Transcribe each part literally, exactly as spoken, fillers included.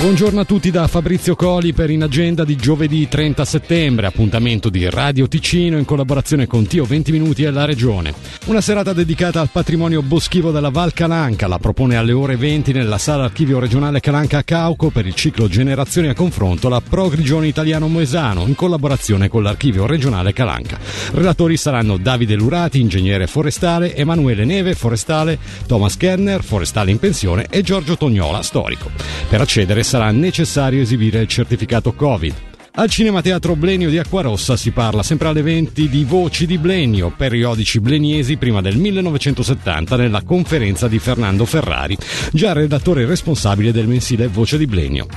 Buongiorno a tutti da Fabrizio Coli per In Agenda di giovedì trenta settembre, appuntamento di Radio Ticino in collaborazione con Tio venti Minuti e la Regione. Una serata dedicata al patrimonio boschivo della Val Calanca, la propone alle ore venti nella sala Archivio Regionale Calanca a Cauco per il ciclo Generazioni a Confronto la Pro Grigione Italiano Moesano in collaborazione con l'Archivio Regionale Calanca. Relatori saranno Davide Lurati, ingegnere forestale, Emanuele Neve, forestale, Thomas Kerner, forestale in pensione e Giorgio Tognola, storico. Per accedere sarà necessario esibire il certificato Covid. Al Cinema Teatro Blenio di Acquarossa si parla sempre alle venti di Voci di Blenio, periodici bleniesi prima del millenovecentosettanta nella conferenza di Fernando Ferrari, già redattore responsabile del mensile Voce di Blenio.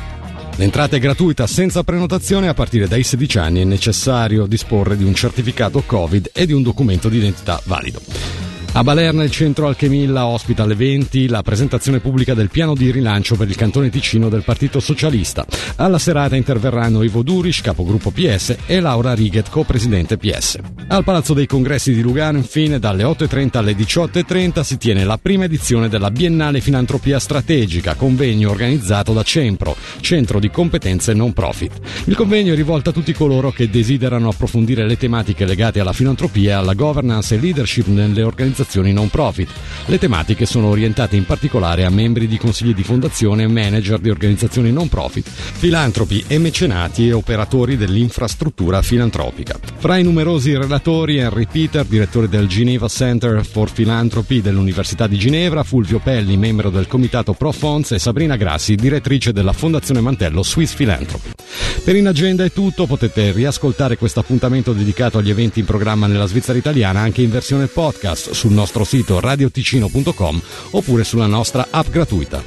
L'entrata è gratuita senza prenotazione a partire dai sedici anni, è necessario disporre di un certificato Covid e di un documento di identità valido. A Balerna il centro Alchemilla ospita alle venti la presentazione pubblica del piano di rilancio per il Cantone Ticino del Partito Socialista. Alla serata interverranno Ivo Duris, capogruppo P S, e Laura Riget, copresidente P S. Al Palazzo dei Congressi di Lugano, infine, dalle otto e trenta alle diciotto e trenta si tiene la prima edizione della Biennale Filantropia Strategica, convegno organizzato da CEMPRO, Centro di Competenze Non Profit. Il convegno è rivolto a tutti coloro che desiderano approfondire le tematiche legate alla filantropia, alla governance e leadership nelle organizzazioni non profit. Le tematiche sono orientate in particolare a membri di consigli di fondazione, manager di organizzazioni non profit, filantropi e mecenati e operatori dell'infrastruttura filantropica. Fra i numerosi relatori Henry Peter, direttore del Geneva Center for Philanthropy dell'Università di Ginevra, Fulvio Pelli, membro del comitato Pro Fonds e Sabrina Grassi, direttrice della Fondazione Mantello Swiss Philanthropy. Per In Agenda è tutto, potete riascoltare questo appuntamento dedicato agli eventi in programma nella Svizzera italiana anche in versione podcast sul nostro sito radio ticino punto com oppure sulla nostra app gratuita.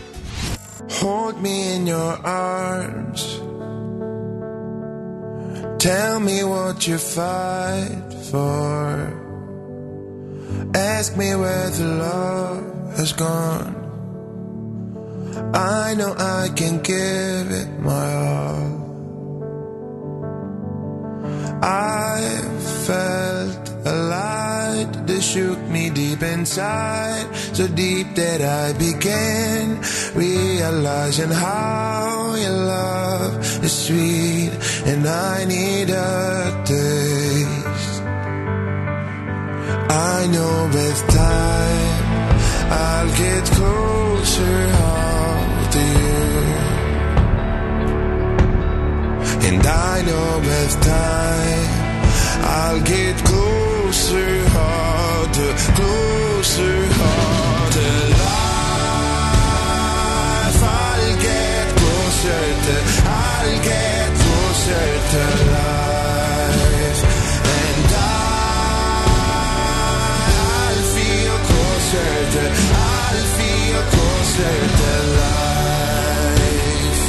Hold me in your arms. Tell me what you fight for. Ask me where the love has gone. I know I can give it my all. I felt a light that shook me deep inside, so deep that I began realizing how your love is sweet, and I need a taste. I know with time I'll get closer all to you, and I know with time I'll get closer, harder, closer, harder. Life, I'll get closer to, I'll get closer to life. And I, I'll feel closer to, I'll feel closer to life.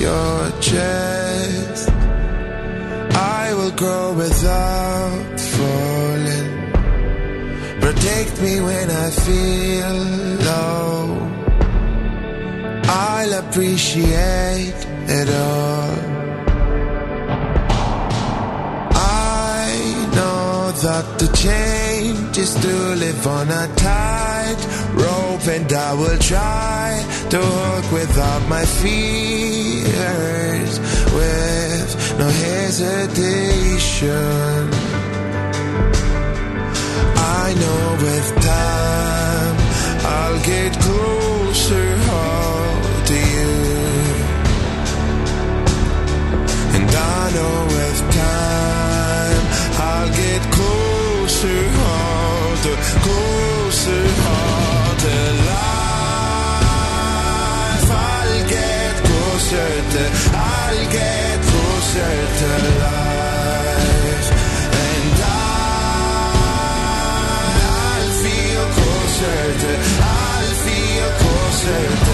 Held against your chest, grow without falling. Protect me when I feel low. I'll appreciate it all. I know that the change is to live on a tight rope, and I will try to walk without my fears, with no hesitation. I know with time I'll get closer all to you, and I know with time I'll get closer all to, closer all to life. I'll get closer to, I'll get closer to life, and I, I'll feel closer to, I'll feel closer to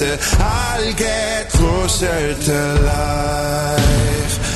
I'll get closer to life.